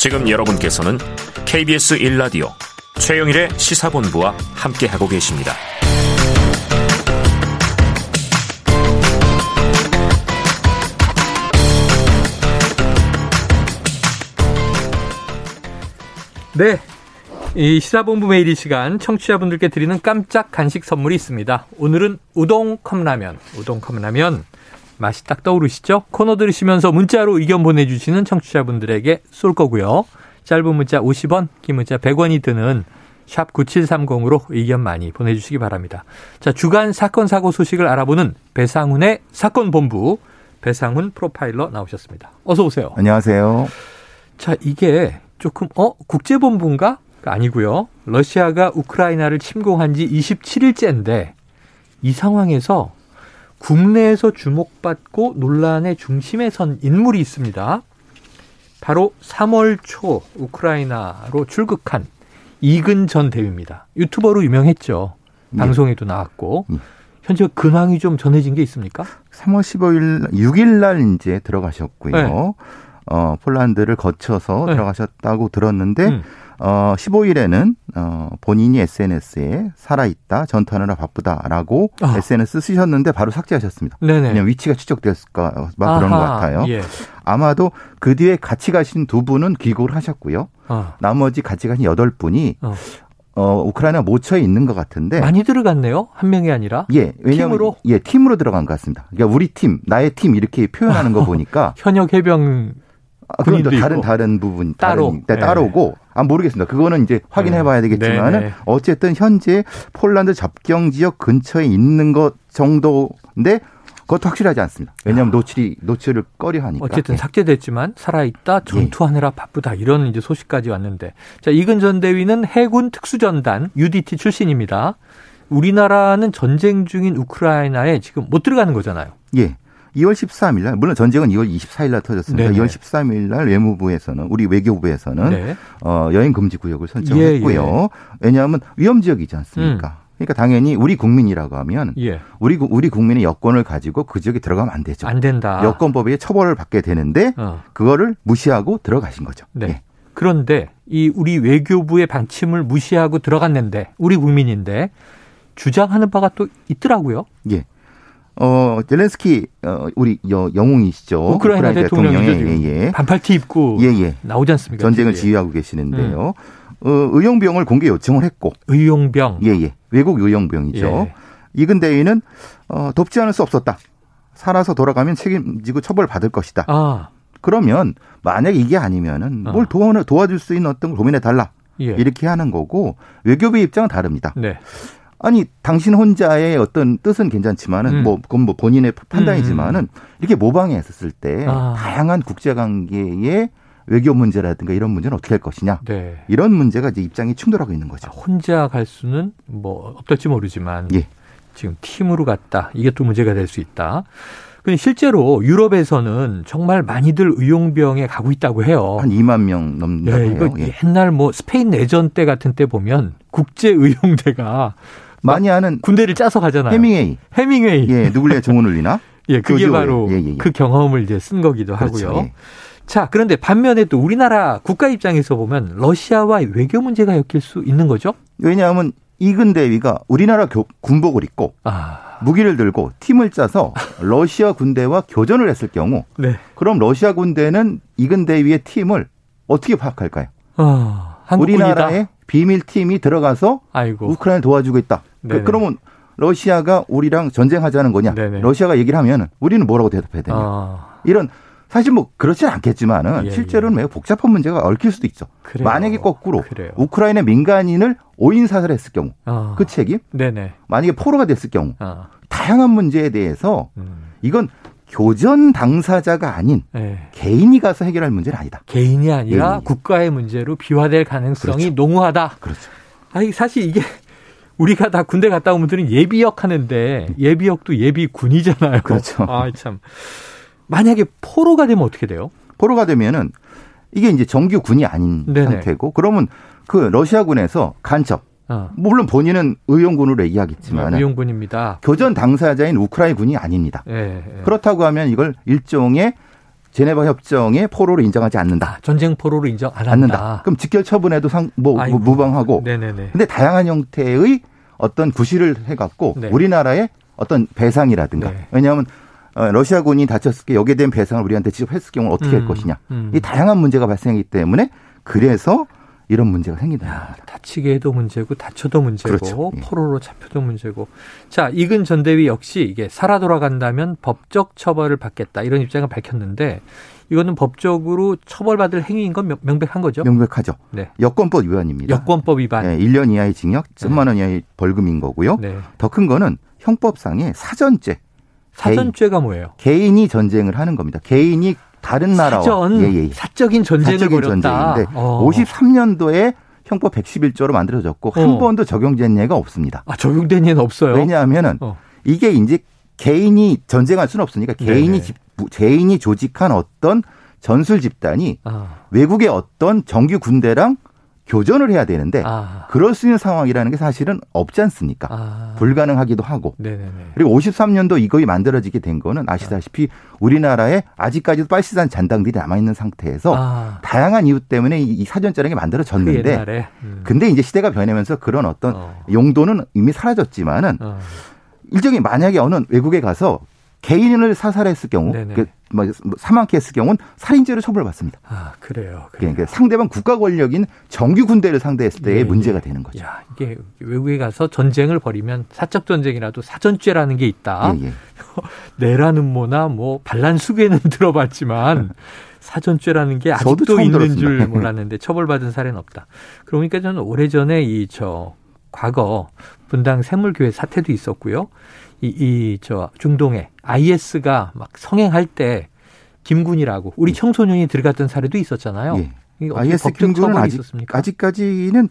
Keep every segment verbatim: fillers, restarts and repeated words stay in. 지금 여러분께서는 케이비에스 일 라디오 최영일의 시사본부와 함께하고 계십니다. 네, 이 시사본부 매일 이 시간 청취자분들께 드리는 깜짝 간식 선물이 있습니다. 오늘은 우동 컵라면, 우동 컵라면 맛이 딱 떠오르시죠? 코너 들으시면서 문자로 의견 보내주시는 청취자분들에게 쏠 거고요. 짧은 문자 오십 원, 긴 문자 백 원이 드는 샵 구칠삼공으로 의견 많이 보내주시기 바랍니다. 자, 주간 사건 사고 소식을 알아보는 배상훈의 사건본부, 배상훈 프로파일러 나오셨습니다. 어서 오세요. 안녕하세요. 자, 이게 조금 어? 국제본부인가? 아니고요. 러시아가 우크라이나를 침공한 지 이십칠 일째인데 이 상황에서 국내에서 주목받고 논란의 중심에 선 인물이 있습니다. 바로 삼월 초 우크라이나로 출국한 이근 전 대위입니다. 유튜버로 유명했죠. 방송에도 나왔고. 네. 현재 근황이 좀 전해진 게 있습니까? 삼월 십오일, 육일 날 이제 들어가셨고요. 네. 어, 폴란드를 거쳐서 네. 들어가셨다고 들었는데 음. 어, 십오일에는 어, 본인이 에스엔에스에 살아있다, 전투하느라 바쁘다라고 아. 에스엔에스 쓰셨는데 바로 삭제하셨습니다. 네네. 그냥 위치가 추적되었을까 막 그런 것 같아요. 예. 아마도 그 뒤에 같이 가신 두 분은 귀국을 하셨고요. 아. 나머지 같이 가신 여덟 분이 어. 어, 우크라이나 모처에 있는 것 같은데. 많이 들어갔네요? 한 명이 아니라? 예. 왜냐하면, 팀으로? 예, 팀으로 들어간 것 같습니다. 그러니까 우리 팀, 나의 팀 이렇게 표현하는 거 보니까. 현역 해병. 아, 그건 또 다른, 있고. 다른 부분. 따로. 다른, 네, 네. 따로고. 아, 모르겠습니다. 그거는 이제 확인해 봐야 되겠지만, 네, 네. 어쨌든 현재 폴란드 접경 지역 근처에 있는 것 정도인데, 그것도 확실하지 않습니다. 왜냐하면 아. 노출이, 노출을 꺼려 하니까. 어쨌든 삭제됐지만, 살아있다, 전투하느라 예. 바쁘다, 이런 이제 소식까지 왔는데. 자, 이근 전 대위는 해군 특수전단, 유디티 출신입니다. 우리나라는 전쟁 중인 우크라이나에 지금 못 들어가는 거잖아요. 예. 이월 십삼일 날, 물론 전쟁은 이월 이십사일 날 터졌습니다. 네네. 이월 십삼일 날 외무부에서는, 우리 외교부에서는, 네. 어, 여행금지 구역을 설정했고요. 예, 예. 왜냐하면 위험지역이지 않습니까? 음. 그러니까 당연히 우리 국민이라고 하면, 예. 우리, 우리 국민의 여권을 가지고 그 지역에 들어가면 안 되죠. 안 된다. 여권법에 처벌을 받게 되는데, 어. 그거를 무시하고 들어가신 거죠. 네. 예. 그런데, 이 우리 외교부의 방침을 무시하고 들어갔는데, 우리 국민인데, 주장하는 바가 또 있더라고요. 예. 어, 젤렌스키, 어, 우리 여, 영웅이시죠. 우크라이나, 우크라이나 대통령이 예, 예. 반팔티 입고 예, 예. 나오지 않습니까? 전쟁을 예. 지휘하고 계시는데요. 음. 어, 의용병을 공개 요청을 했고. 의용병? 예, 예. 외국 의용병이죠. 예. 이근 대위는 어, 돕지 않을 수 없었다. 살아서 돌아가면 책임지고 처벌받을 것이다. 아. 그러면 만약에 이게 아니면은 뭘 아. 도와, 도와줄 수 있는 어떤 걸 고민해달라. 예. 이렇게 하는 거고 외교부의 입장은 다릅니다. 네. 아니 당신 혼자의 어떤 뜻은 괜찮지만은 음. 뭐 그건 뭐 본인의 판단이지만은 이렇게 모방했었을 때 아. 다양한 국제관계의 외교 문제라든가 이런 문제는 어떻게 할 것이냐 네. 이런 문제가 이제 입장이 충돌하고 있는 거죠. 혼자 갈 수는 뭐 없을지 모르지만 예. 지금 팀으로 갔다 이게 또 문제가 될 수 있다. 근데 실제로 유럽에서는 정말 많이들 의용병에 가고 있다고 해요. 한 이만 명 넘는 네, 이거 예. 옛날 뭐 스페인 내전 때 같은 때 보면 국제 의용대가 많이 하는 군대를 짜서 가잖아요. 해밍웨이. 해밍웨이. 예, 누굴래 종훈을 리나? 예, 그게 조지오에. 바로 예, 예, 예. 그 경험을 이제 쓴 거기도 그렇죠, 하고요. 예. 자, 그런데 반면에 또 우리나라 국가 입장에서 보면 러시아와 외교 문제가 엮일 수 있는 거죠? 왜냐하면 이근 대위가 우리나라 교, 군복을 입고 아. 무기를 들고 팀을 짜서 러시아 군대와 교전을 했을 경우 네. 그럼 러시아 군대는 이근 대위의 팀을 어떻게 파악할까요? 아, 한국군이다. 우리나라의 비밀팀이 들어가서 아이고. 우크라이나 도와주고 있다. 네네. 그러면 러시아가 우리랑 전쟁하자는 거냐? 네네. 러시아가 얘기를 하면 우리는 뭐라고 대답해야 되냐? 아. 이런 사실 뭐 그렇진 않겠지만은 예, 실제로는 예. 매우 복잡한 문제가 얽힐 수도 있죠. 그래요. 만약에 거꾸로 그래요. 우크라이나 민간인을 오인 사살했을 경우 아. 그 책임? 네네. 만약에 포로가 됐을 경우 아. 다양한 문제에 대해서 음. 이건 교전 당사자가 아닌 네. 개인이 가서 해결할 문제는 아니다. 개인이 아니라 예. 국가의 문제로 비화될 가능성이 그렇죠. 농후하다. 그렇죠. 아니 사실 이게 우리가 다 군대 갔다 온 분들은 예비역 하는데 예비역도 예비군이잖아요. 그렇죠. 아 참. 만약에 포로가 되면 어떻게 돼요? 포로가 되면은 이게 이제 정규군이 아닌 네네. 상태고 그러면 그 러시아군에서 간첩. 어. 물론 본인은 의용군으로 얘기하겠지만 의용군입니다. 교전 당사자인 우크라이나 군이 아닙니다. 예, 예. 그렇다고 하면 이걸 일종의 제네바 협정의 포로를 인정하지 않는다. 전쟁 포로를 인정 안 않는다. 한다. 그럼 직결 처분해도 상, 뭐, 아이고. 무방하고. 네네네. 근데 다양한 형태의 어떤 구실을 해갖고 네. 우리나라의 어떤 배상이라든가. 네. 왜냐하면 러시아군이 다쳤을 때 여기에 대한 배상을 우리한테 지급했을 경우는 어떻게 음, 할 것이냐. 음. 이 다양한 문제가 발생하기 때문에 그래서 이런 문제가 생긴다. 다치게 해도 문제고 다쳐도 문제고 그렇죠. 포로로 잡혀도 문제고. 자, 이근 전 대위 역시 이게 살아 돌아간다면 법적 처벌을 받겠다 이런 입장을 밝혔는데 이거는 법적으로 처벌받을 행위인 건 명백한 거죠? 명백하죠. 네. 여권법 위반입니다. 여권법 위반. 네, 일 년 이하의 징역, 천만 원 이하의 벌금인 거고요. 네. 더 큰 거는 형법상의 사전죄. 사전죄가 개인, 뭐예요? 개인이 전쟁을 하는 겁니다. 개인이 다른 나라와 사전, 예, 예. 사적인 전쟁을 사적인 벌였다. 전쟁인데 어. 오십삼 년도에 형법 백십일 조로 만들어졌고 한 어. 번도 적용된 예가 없습니다. 아, 적용된 예는 없어요? 왜냐하면은 어. 이게 이제 개인이 전쟁할 수는 없으니까 개인이 집, 개인이 조직한 어떤 전술 집단이 아. 외국의 어떤 정규 군대랑 교전을 해야 되는데 아. 그럴 수 있는 상황이라는 게 사실은 없지 않습니까? 아. 불가능하기도 하고. 네네네. 그리고 오십삼 년도 이거이 만들어지게 된 거는 아시다시피 우리나라에 아직까지도 빨치산 잔당들이 남아있는 상태에서 아. 다양한 이유 때문에 이 사전자랑이 만들어졌는데 그 옛날에. 음. 근데 이제 시대가 변하면서 그런 어떤 어. 용도는 이미 사라졌지만은 어. 일종의 만약에 어느 외국에 가서 개인을 사살했을 경우 그 사망케 했을 경우는 살인죄로 처벌받습니다. 아, 그래요. 그래요. 그러니까 상대방 국가 권력인 정규 군대를 상대했을 때의 네, 문제가 네. 되는 거죠. 야, 이게 외국에 가서 전쟁을 벌이면 사적 전쟁이라도 사전죄라는 게 있다. 예, 예. 내라는 뭐나 뭐 반란수괴는 들어봤지만 사전죄라는 게 아직도 있는 들었습니다. 줄 몰랐는데 처벌받은 사례는 없다. 그러니까 저는 오래전에 이 저 과거 분당샘물교회 사태도 있었고요. 이, 이, 저, 중동에 아이에스가 막 성행할 때 김군이라고 우리 청소년이 들어갔던 사례도 있었잖아요. 예. 아이에스 김군은 아직, 아직까지는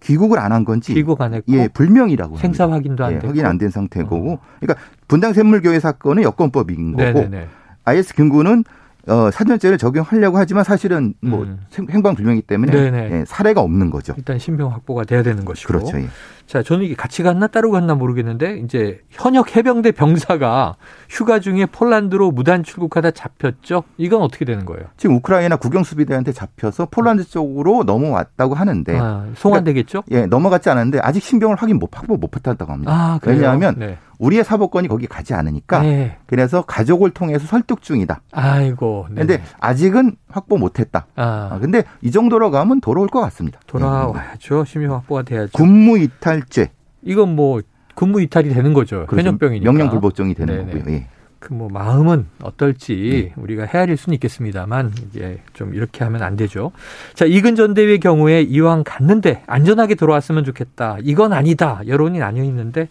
귀국을 안 한 건지. 귀국 안 했고. 예, 불명이라고. 생사 합니다. 확인도 안 예, 되고. 확인 안 된 상태고. 어. 그러니까 분당샘물교회 사건은 여권법인 거고. 네네네. 아이에스 김군은 어, 사전죄를 적용하려고 하지만 사실은 뭐 음. 행방 불명이기 때문에 예, 사례가 없는 거죠. 일단 신병 확보가 돼야 되는 것이고. 그렇죠. 예. 자, 저는 이게 같이 갔나 따로 갔나 모르겠는데 이제 현역 해병대 병사가 휴가 중에 폴란드로 무단 출국하다 잡혔죠. 이건 어떻게 되는 거예요? 지금 우크라이나 국영수비대한테 잡혀서 폴란드 쪽으로 넘어왔다고 하는데 아, 송환되겠죠? 그러니까, 예, 넘어갔지 않았는데 아직 신병을 확인 못 확보 못 했다고 합니다. 아, 왜냐하면 네. 우리의 사법권이 거기 가지 않으니까 네. 그래서 가족을 통해서 설득 중이다. 아이고. 그런데 아직은 확보 못했다. 아, 근데 이 정도로 가면 돌아올 것 같습니다. 돌아와야죠. 신병 확보가 돼야죠. 군무 이탈 탈죄. 이건 뭐 군무 이탈이 되는 거죠. 현역병이니까. 명령 불복종이 되는 네네. 거고요. 예. 그 뭐 마음은 어떨지 네. 우리가 헤아릴 수는 있겠습니다만 이제 좀 이렇게 하면 안 되죠. 자, 이근 전 대위의 경우에 이왕 갔는데 안전하게 돌아왔으면 좋겠다. 이건 아니다. 여론이 나뉘어 있는데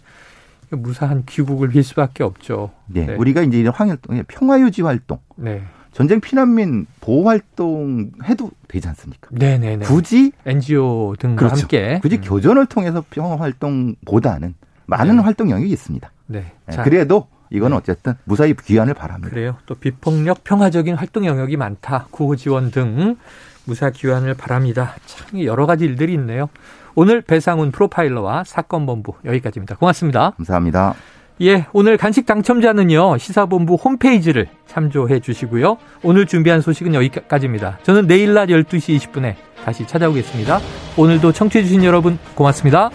무사한 귀국을 빌 수밖에 없죠. 네. 네. 우리가 이제 이런 황일동, 평화 유지 활동, 네. 전쟁 피난민 보호 활동 해도 되지 않습니까? 네네네. 굳이 엔지오 등과 그렇죠. 함께 굳이 음. 교전을 통해서 평화 활동보다는 많은 네. 활동 영역이 있습니다. 네. 자. 그래도 이건 어쨌든 무사히 귀환을 바랍니다. 그래요. 또 비폭력 평화적인 활동 영역이 많다. 구호 지원 등 무사 귀환을 바랍니다. 참 여러 가지 일들이 있네요. 오늘 배상훈 프로파일러와 사건 본부 여기까지입니다. 고맙습니다. 감사합니다. 예, 오늘 간식 당첨자는요, 시사본부 홈페이지를 참조해 주시고요. 오늘 준비한 소식은 여기까지입니다. 저는 내일 낮 열두 시 이십 분에 다시 찾아오겠습니다. 오늘도 청취해 주신 여러분 고맙습니다.